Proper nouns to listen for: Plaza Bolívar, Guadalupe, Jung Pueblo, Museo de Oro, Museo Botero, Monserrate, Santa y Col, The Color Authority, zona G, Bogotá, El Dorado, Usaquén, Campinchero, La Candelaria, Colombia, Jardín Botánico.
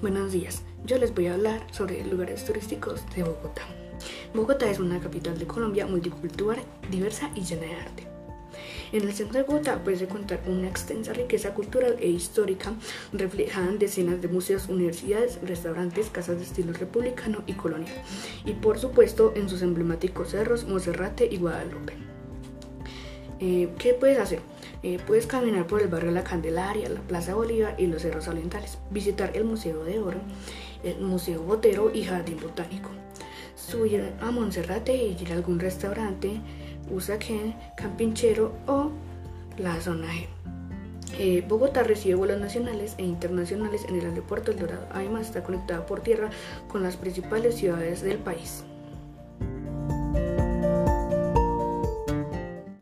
Buenos días, yo les voy a hablar sobre lugares turísticos de Bogotá. Bogotá es una capital de Colombia multicultural, diversa y llena de arte. En el centro de Bogotá puedes encontrar una extensa riqueza cultural e histórica reflejada en decenas de museos, universidades, restaurantes, casas de estilo republicano y colonial, y por supuesto en sus emblemáticos cerros Monserrate y Guadalupe. ¿Qué puedes hacer? Puedes caminar por el barrio La Candelaria, la Plaza Bolívar y los cerros orientales, visitar el Museo de Oro, el Museo Botero y Jardín Botánico, subir a Monserrate y ir a algún restaurante, Usaquén, Campinchero o la zona G. Bogotá recibe vuelos nacionales e internacionales en el aeropuerto El Dorado. Además, está conectada por tierra con las principales ciudades del país.